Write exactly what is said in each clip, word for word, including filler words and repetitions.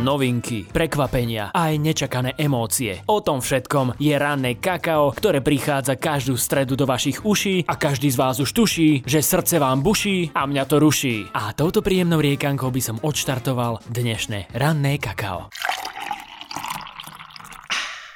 Novinky, prekvapenia a aj nečakané emócie. O tom všetkom je ranné kakao, ktoré prichádza každú stredu do vašich uší a každý z vás už tuší, že srdce vám buší a mňa to ruší. A touto príjemnou riekankou by som odštartoval dnešné ranné kakao.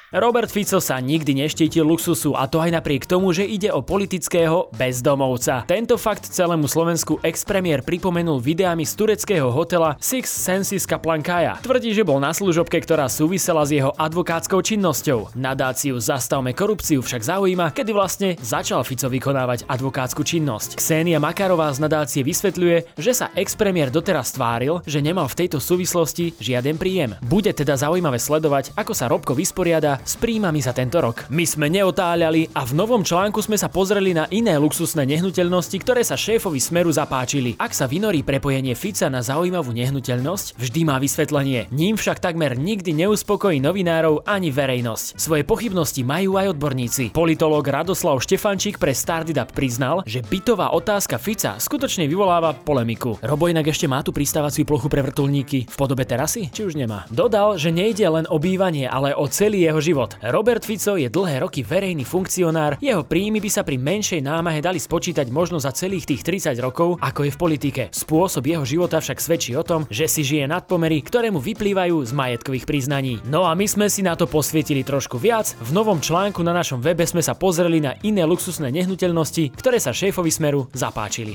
Robert Fico sa nikdy neštítil luxusu, a to aj napriek tomu, že ide o politického bezdomovca. Tento fakt celému Slovensku ex-premiér pripomenul videami z tureckého hotela Six Senses Kaplankaja. Tvrdí, že bol na služobke, ktorá súvisela s jeho advokátskou činnosťou. Nadáciu Zastavme korupciu však zaujíma, kedy vlastne začal Fico vykonávať advokátsku činnosť. Ksenia Makarová z nadácie vysvetľuje, že sa ex-premiér doteraz tváril, že nemal v tejto súvislosti žiaden príjem. Bude teda zaujímavé sledovať, ako sa Robko vysporiada s príjmami za tento rok. My sme neotáľali a v novom článku sme sa pozreli na iné luxusné nehnuteľnosti, ktoré sa šéfovi Smeru zapáčili. Ak sa vynorí prepojenie Fica na zaujímavú nehnuteľnosť, vždy má vysvetlenie. Ním však takmer nikdy neuspokojí novinárov ani verejnosť. Svoje pochybnosti majú aj odborníci. Politológ Radoslav Štefančík pre StartUp priznal, že bytová otázka Fica skutočne vyvoláva polemiku. Robo inak ešte má tu pristávaciu plochu pre vrtuľníky v podobe terasy? Či už nemá? Dodal, že nejde len o bývanie, ale o celý jeho život. Život. Robert Fico je dlhé roky verejný funkcionár, jeho príjmy by sa pri menšej námahe dali spočítať možno za celých tých tridsať rokov, ako je v politike. Spôsob jeho života však svedčí o tom, že si žije nadpomery, ktoré mu vyplývajú z majetkových priznaní. No a my sme si na to posvietili trošku viac, v novom článku na našom webe sme sa pozreli na iné luxusné nehnuteľnosti, ktoré sa šéfovi Smeru zapáčili.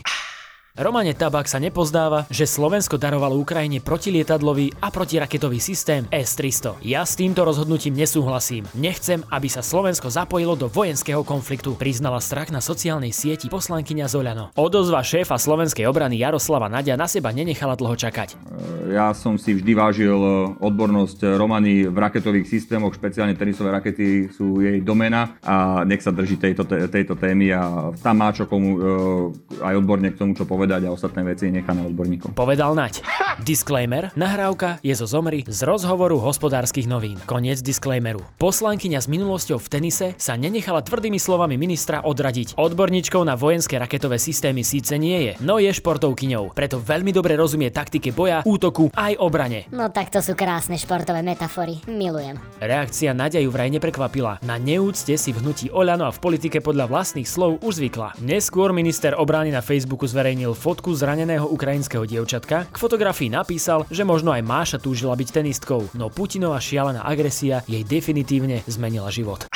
Romane Tabak sa nepozdáva, že Slovensko darovalo Ukrajine protilietadlový a protiraketový systém es tristo. Ja s týmto rozhodnutím nesúhlasím. Nechcem, aby sa Slovensko zapojilo do vojenského konfliktu, priznala strach na sociálnej sieti poslankyňa Zoľano. Odozva šéfa slovenskej obrany Jaroslava Naďa na seba nenechala dlho čakať. Ja som si vždy vážil odbornosť Romany v raketových systémoch, špeciálne tenisové rakety sú jej domena a nech sa drží tejto, tejto témy a tam má čo komu, aj odborne k tomu, čo povedal. A ostatné veci necháme odborníkom. Povedal Naď. Disclaimer. Nahrávka je zo Zomry z rozhovoru Hospodárskych novín. Koniec disclaimeru. Poslankyňa s minulosťou v tenise sa nenechala tvrdými slovami ministra odradiť. Odborníčkou na vojenské raketové systémy síce nie je, no je športovkyňou. Preto veľmi dobre rozumie taktike boja, útoku aj obrane. No tak to sú krásne športové metafory. Milujem. Reakcia Naďa ju vraj neprekvapila. Na neúcte si v hnutí Oľano a v politike podľa vlastných slov už zvykla. Neskôr minister obrany na Facebooku zverejnil fotku zraneného ukrajinského dievčatka. K fotografii napísal, že možno aj Máša túžila byť tenistkou, no Putinova šialená agresia jej definitívne zmenila život.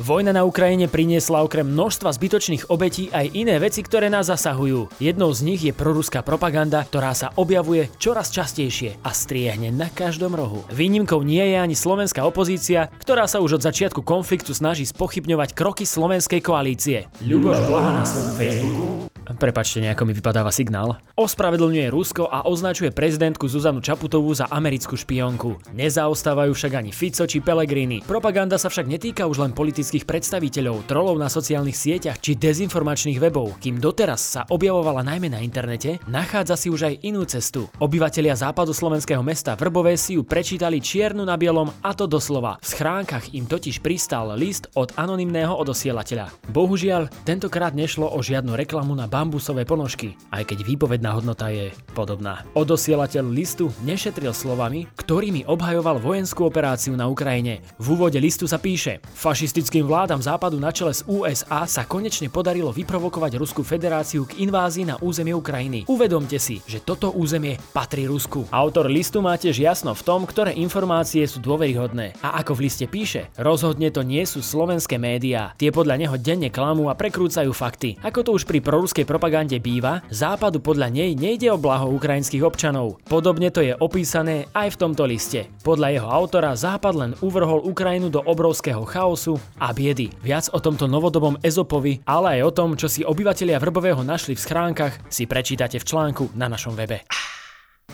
Vojna na Ukrajine priniesla okrem množstva zbytočných obetí aj iné veci, ktoré nás zasahujú. Jednou z nich je proruská propaganda, ktorá sa objavuje čoraz častejšie a striehne na každom rohu. Výnimkou nie je ani slovenská opozícia, ktorá sa už od začiatku konfliktu snaží spochybňovať kroky slovenskej koalície. Ľuboš Blaha na svojom Facebooku. Prepačte, nejako mi vypadáva signál. Ospravedlňuje Rusko a označuje prezidentku Zuzanu Čaputovú za americkú špionku. Nezaostávajú však ani Fico či Pellegrini. Propaganda sa však netýka už len politických predstaviteľov, trolov na sociálnych sieťach či dezinformačných webov. Kým doteraz sa objavovala najmä na internete, nachádza si už aj inú cestu. Obyvatelia západoslovenského mesta Vrbové si ju prečítali čiernu na bielom, a to doslova. V schránkach im totiž pristál list od anonymného odosielateľa. Bohužiaľ, tentokrát nešlo o žiadnu reklamu na bambusové ponožky, aj keď výpovedná hodnota je podobná. Odosielateľ listu nešetril slovami, ktorými obhajoval vojenskú operáciu na Ukrajine. V úvode listu sa píše: fašistickým vládam západu na čele s ú es á sa konečne podarilo vyprovokovať Ruskú federáciu k invázii na územie Ukrajiny. Uvedomte si, že toto územie patrí Rusku. Autor listu má tiež jasno v tom, ktoré informácie sú dôveryhodné. A ako v liste píše, rozhodne to nie sú slovenské médiá. Tie podľa neho denne klamú a prekrúcajú fakty. Ako to už pri proruskej propagande býva, západu podľa nej nejde o blaho ukrajinských občanov. Podobne to je opísané aj v tomto liste. Podľa jeho autora západ len uvrhol Ukrajinu do obrovského chaosu a biedy. Viac o tomto novodobom Ezopovi, ale aj o tom, čo si obyvatelia Vrbového našli v schránkach, si prečítate v článku na našom webe.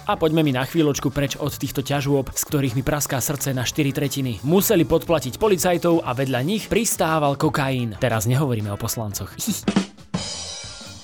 A poďme mi na chvíľočku preč od týchto ťažôb, z ktorých mi praská srdce na štyri tretiny. Museli podplatiť policajtov a vedľa nich pristával kokain. Teraz nehovoríme o poslancoch.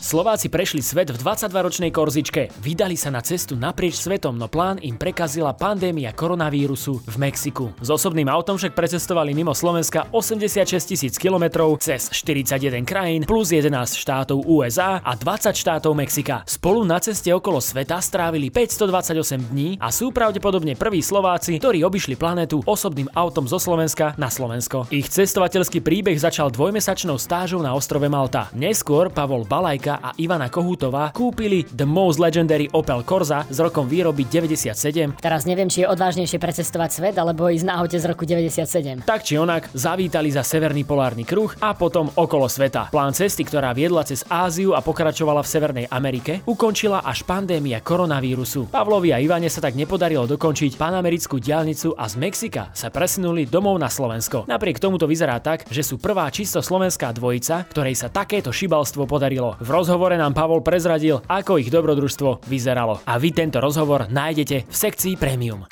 Slováci prešli svet v dvadsaťdvaročnej korzičke. Vydali sa na cestu naprieč svetom, no plán im prekazila pandémia koronavírusu v Mexiku. S osobným autom však precestovali mimo Slovenska osemdesiatšesť tisíc kilometrov cez štyridsaťjeden krajín plus jedenásť štátov ú es á a dvadsať štátov Mexika. Spolu na ceste okolo sveta strávili päťstodvadsaťosem dní a sú pravdepodobne prví Slováci, ktorí obišli planetu osobným autom zo Slovenska na Slovensko. Ich cestovateľský príbeh začal dvojmesačnou stážou na ostrove Malta. Neskôr Pavol Balajka a Ivana Kohútová kúpili The Most Legendary Opel Corza s rokom výroby deväťdesiatsedem. Teraz neviem, či je odvážnejšie precestovať svet, alebo ísť na aute z roku deväťdesiatsedem. Tak či onak, zavítali za severný polárny kruh a potom okolo sveta. Plán cesty, ktorá viedla cez Áziu a pokračovala v Severnej Amerike, ukončila až pandémia koronavírusu. Pavlovi a Ivane sa tak nepodarilo dokončiť panamerickú diaľnicu a z Mexika sa presunuli domov na Slovensko. Napriek tomu to vyzerá tak, že sú prvá čisto slovenská dvojica, ktorej sa takéto šibalstvo podarilo. V V rozhovore nám Pavol prezradil, ako ich dobrodružstvo vyzeralo. A vy tento rozhovor nájdete v sekcii Premium.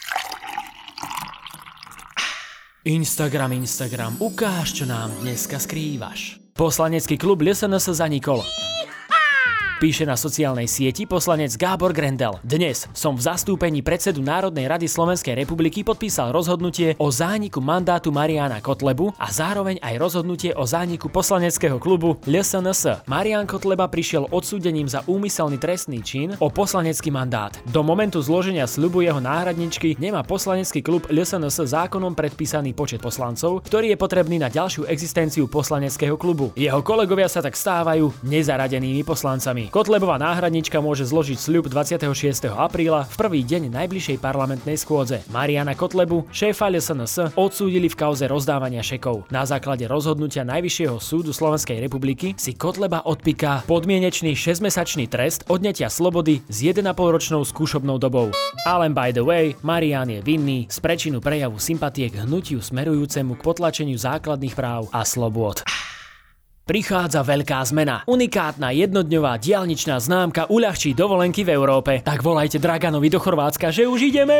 Instagram, Instagram, ukáž, čo nám dneska skrývaš. Poslanecký klub ĽSNS zanikol. Píše na sociálnej sieti poslanec Gábor Grendel. Dnes som v zastúpení predsedu Národnej rady Slovenskej republiky podpísal rozhodnutie o zániku mandátu Mariána Kotlebu a zároveň aj rozhodnutie o zániku poslaneckého klubu ĽSNS. Marián Kotleba prišiel odsúdením za úmyselný trestný čin o poslanecký mandát. Do momentu zloženia sľubu jeho náhradničky nemá poslanecký klub ĽSNS zákonom predpísaný počet poslancov, ktorý je potrebný na ďalšiu existenciu poslaneckého klubu. Jeho kolegovia sa tak stávajú nezaradenými poslancami. Kotlebová náhradnička môže zložiť sľub dvadsiateho šiesteho apríla v prvý deň najbližšej parlamentnej schôdze. Mariána Kotlebu, šéfa ĽSNS, odsúdili v kauze rozdávania šekov. Na základe rozhodnutia Najvyššieho súdu Slovenskej republiky si Kotleba odpiká podmienečný šesťmesačný trest odňatia slobody s jeden a pol ročnou skúšobnou dobou. Ale by the way, Marián je vinný z prečinu prejavu sympatie k hnutiu smerujúcemu k potlačeniu základných práv a slobôd. Prichádza veľká zmena. Unikátna jednodňová diaľničná známka uľahčí dovolenky v Európe. Tak volajte Draganovi do Chorvátska, že už ideme!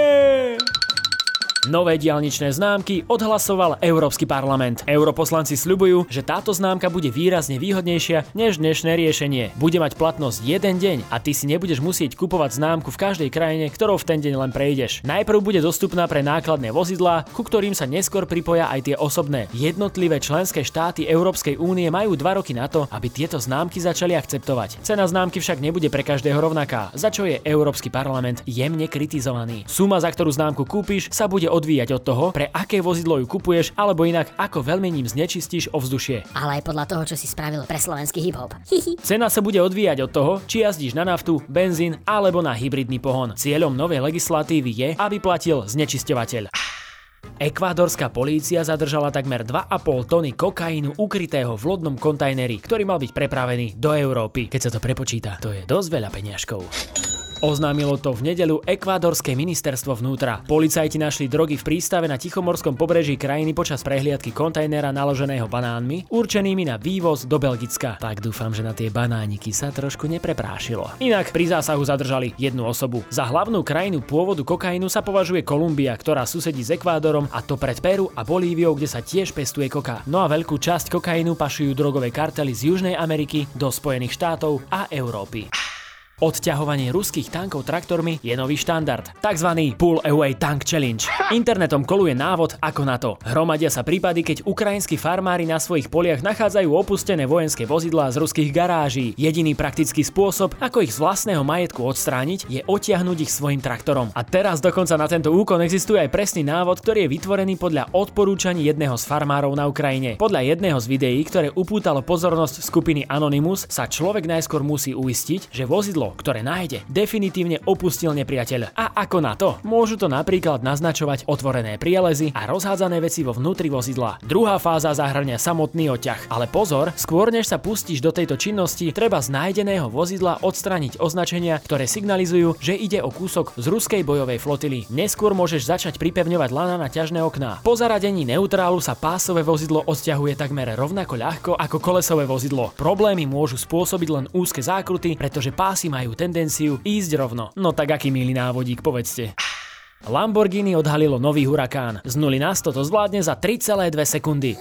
Nové diaľničné známky odhlasoval Európsky parlament. Europoslanci sľubujú, že táto známka bude výrazne výhodnejšia než dnešné riešenie. Bude mať platnosť jeden deň a ty si nebudeš musieť kupovať známku v každej krajine, ktorou v ten deň len prejdeš. Najprv bude dostupná pre nákladné vozidlá, ku ktorým sa neskôr pripoja aj tie osobné. Jednotlivé členské štáty Európskej únie majú dva roky na to, aby tieto známky začali akceptovať. Cena známky však nebude pre každého rovnaká, za čo je Európsky parlament jemne kritizovaný. Suma, za ktorú známku kúpiš, sa bude odvíjať od toho, pre aké vozidlo ju kupuješ, alebo inak ako veľmi ním znečistíš ovzdušie. Ale aj podľa toho, čo si spravil pre slovenský hip-hop. Cena sa bude odvíjať od toho, či jazdíš na naftu, benzín alebo na hybridný pohon. Cieľom novej legislatívy je, aby platil znečisťovateľ. Ekvádorská polícia zadržala takmer dva a pol tony kokainu ukrytého v lodnom kontajneri, ktorý mal byť prepravený do Európy. Keď sa to prepočíta, to je dosť veľa peniažkov. Oznámilo to v nedeľu ekvádorské ministerstvo vnútra. Policajti našli drogy v prístave na tichomorskom pobreží krajiny počas prehliadky kontajnera naloženého banánmi, určenými na vývoz do Belgicka. Tak dúfam, že na tie banániky sa trošku nepreprášilo. Inak pri zásahu zadržali jednu osobu. Za hlavnú krajinu pôvodu kokainu sa považuje Kolumbia, ktorá susedí s Ekvádorom, a to pred Peru a Bolíviou, kde sa tiež pestuje koka. No a veľkú časť kokainu pašujú drogové kartely z Južnej Ameriky do Spojených štátov a Európy. Odťahovanie ruských tankov traktormi je nový štandard, takzvaný Pull Away Tank Challenge. Internetom koluje návod, ako na to. Hromadia sa prípady, keď ukrajinskí farmári na svojich poliach nachádzajú opustené vojenské vozidlá z ruských garáží. Jediný praktický spôsob, ako ich z vlastného majetku odstrániť, je odtiahnuť ich svojim traktorom. A teraz dokonca na tento úkon existuje aj presný návod, ktorý je vytvorený podľa odporúčaní jedného z farmárov na Ukrajine. Podľa jedného z videí, ktoré upútalo pozornosť skupiny Anonymous, sa človek najskôr musí uistiť, že vozidlo, ktoré nájde, definitívne opustil nepriateľ. A ako na to? Môžu to napríklad naznačovať otvorené prielezy a rozhádzané veci vo vnútri vozidla. Druhá fáza zahŕňa samotný odťah. Ale pozor, skôr než sa pustíš do tejto činnosti, treba z nájdeného vozidla odstrániť označenia, ktoré signalizujú, že ide o kúsok z ruskej bojovej flotily. Neskôr môžeš začať pripevňovať lana na ťažné okná. Po zaradení neutrálu sa pásové vozidlo odťahuje takmer rovnako ľahko ako kolesové vozidlo. Problémy môžu spôsobiť len úzke zákruty, pretože pásy majú majú tendenciu ísť rovno. No tak aký milý návodík, povedzte. Lamborghini odhalilo nový Huracán. Z nuly na sto to zvládne za tri celé dve sekundy.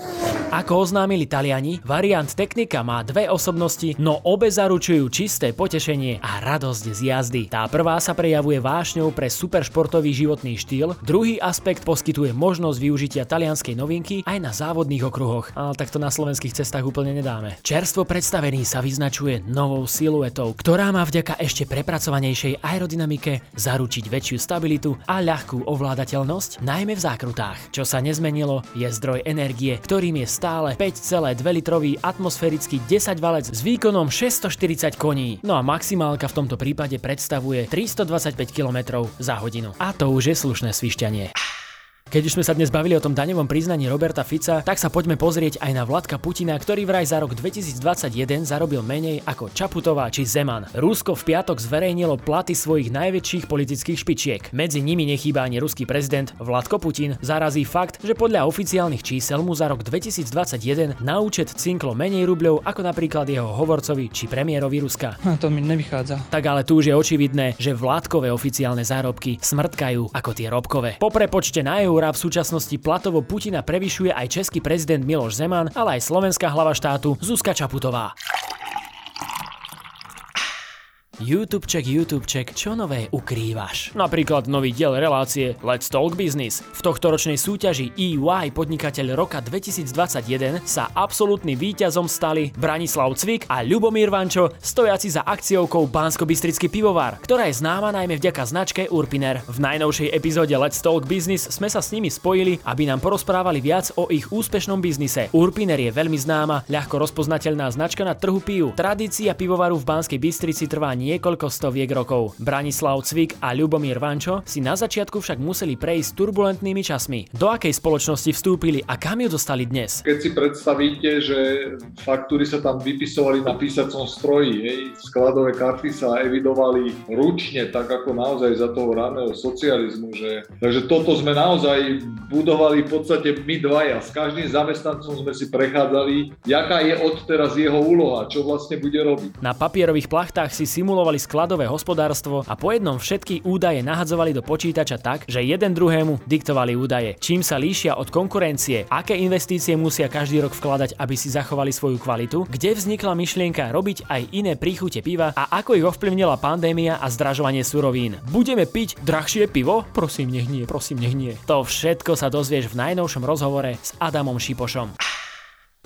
Ako oznámili Taliani, variant Technica má dve osobnosti, no obe zaručujú čisté potešenie a radosť z jazdy. Tá prvá sa prejavuje vášňou pre superšportový životný štýl, druhý aspekt poskytuje možnosť využitia talianskej novinky aj na závodných okruhoch, ale takto na slovenských cestách úplne nedáme. Čerstvo predstavený sa vyznačuje novou siluetou, ktorá má vďaka ešte prepracovanejšej aerodynamike zaručiť väčšiu stabilitu a ľahkú ovládateľnosť, najmä v zákrutách. Čo sa nezmenilo, je zdroj energie, ktorým je stále päť celá dva litrový atmosférický desaťvalec s výkonom šesťstoštyridsať koní. No a maximálka v tomto prípade predstavuje tristodvadsaťpäť kilometrov za hodinu. A to už je slušné svišťanie. Keď už sme sa dnes bavili o tom daňovom priznaní Roberta Fica, tak sa poďme pozrieť aj na Vladka Putina, ktorý vraj za rok dvetisícdvadsaťjeden zarobil menej ako Čaputová či Zeman. Rusko v piatok zverejnilo platy svojich najväčších politických špičiek. Medzi nimi nechýba ani ruský prezident Vladko Putin. Zarazí fakt, že podľa oficiálnych čísel mu za rok dvetisícdvadsaťjeden na účet cinklo menej rubľov ako napríklad jeho hovorcovi či premiérovi Ruska. A to mi nevychádza. Tak ale tu už je očividné, že Vládkové oficiálne zárobky smrdkajú ako tie Robkové. Po prepočte na euro v súčasnosti platovo Putina prevyšuje aj český prezident Miloš Zeman, ale aj slovenská hlava štátu Zuzka Čaputová. YouTubeček, YouTubeček, čo nové ukrývaš? Napríklad nový diel relácie Let's Talk Business. V tohtoročnej súťaži é vé Podnikateľ roka dvetisícdvadsaťjeden sa absolútnym víťazom stali Branislav Cvik a Ľubomír Vančo, stojaci za akciovkou Banskobystrický pivovar, ktorá je známa najmä vďaka značke Urpiner. V najnovšej epizóde Let's Talk Business sme sa s nimi spojili, aby nám porozprávali viac o ich úspešnom biznise. Urpiner je veľmi známa, ľahko rozpoznateľná značka na trhu pív. Tradícia pivovaru v Banskej Bystrici trvá nie niekoľko stoviek rokov. Branislav Cvik a Ľubomír Vančo si na začiatku však museli prejsť turbulentnými časmi. Do akej spoločnosti vstúpili a kam ju dostali dnes? Keď si predstavíte, že faktúry sa tam vypisovali na písacom stroji, hej, skladové karty sa evidovali ručne, tak ako naozaj za toho raného socializmu, že takže toto sme naozaj budovali v podstate my dvaja. S každým zamestnancom sme si prechádzali, jaká je odteraz jeho úloha, čo vlastne bude robiť. Na papierových plachtách si simulovali skladové hospodárstvo a po jednom všetky údaje nahadzovali do počítača tak, že jeden druhému diktovali údaje. Čím sa líšia od konkurencie, aké investície musia každý rok vkladať, aby si zachovali svoju kvalitu, kde vznikla myšlienka robiť aj iné príchute piva a ako ich ovplyvnila pandémia a zdražovanie surovín. Budeme piť drahšie pivo? Prosím, nech nie, prosím, nech nie. To všetko sa dozvieš v najnovšom rozhovore s Adamom Šipošom.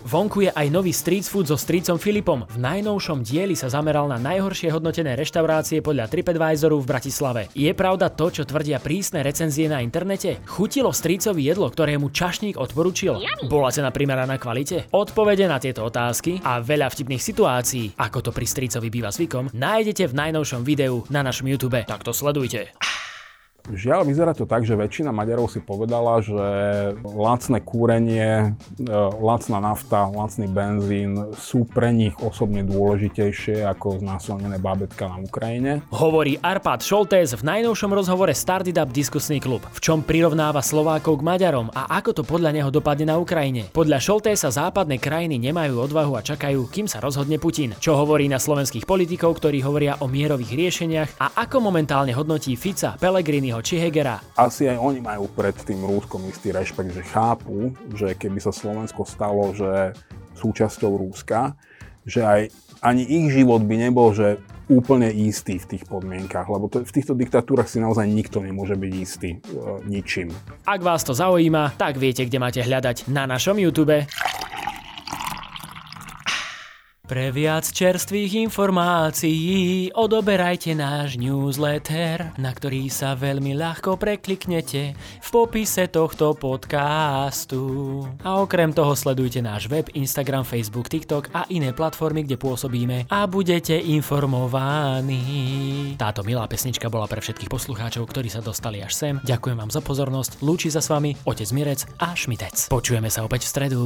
Vonku je aj nový street food so strýcom Filipom. V najnovšom dieli sa zameral na najhoršie hodnotené reštaurácie podľa TripAdvisoru v Bratislave. Je pravda to, čo tvrdia prísne recenzie na internete? Chutilo strýcovi jedlo, ktoré mu čašník odporučil? Bola cena primeraná kvalite? Odpovede na tieto otázky a veľa vtipných situácií, ako to pri strýcovi býva zvykom, nájdete v najnovšom videu na našom YouTube. Tak to sledujte. Žiaľ, vyzerá to tak, že väčšina Maďarov si povedala, že lacné kúrenie, lacná nafta, lacný benzín sú pre nich osobne dôležitejšie ako znásilnené bábätka na Ukrajine. Hovorí Arpád Šoltés v najnovšom rozhovore StartUp diskusný klub, v čom prirovnáva Slovákov k Maďarom a ako to podľa neho dopadne na Ukrajine. Podľa Šoltésa západné krajiny nemajú odvahu a čakajú, kým sa rozhodne Putin. Čo hovorí na slovenských politikov, ktorí hovoria o mierových riešeniach a ako momentálne hodnotí Fica, Pellegrini či Hegera. Asi aj oni majú pred tým Rúskom istý rešpekt, že chápu, že keby sa Slovensko stalo, že súčasťou Rúska, že aj ani ich život by nebol, že úplne istý v tých podmienkach, lebo to, v týchto diktatúrach si naozaj nikto nemôže byť istý e, ničím. Ak vás to zaujíma, tak viete, kde máte hľadať na našom YouTube. Pre viac čerstvých informácií odoberajte náš newsletter, na ktorý sa veľmi ľahko prekliknete v popise tohto podcastu. A okrem toho sledujte náš web, Instagram, Facebook, TikTok a iné platformy, kde pôsobíme a budete informovaní. Táto milá pesnička bola pre všetkých poslucháčov, ktorí sa dostali až sem. Ďakujem vám za pozornosť, lúči sa s vami otec Mirec a Šmitec. Počujeme sa opäť v stredu.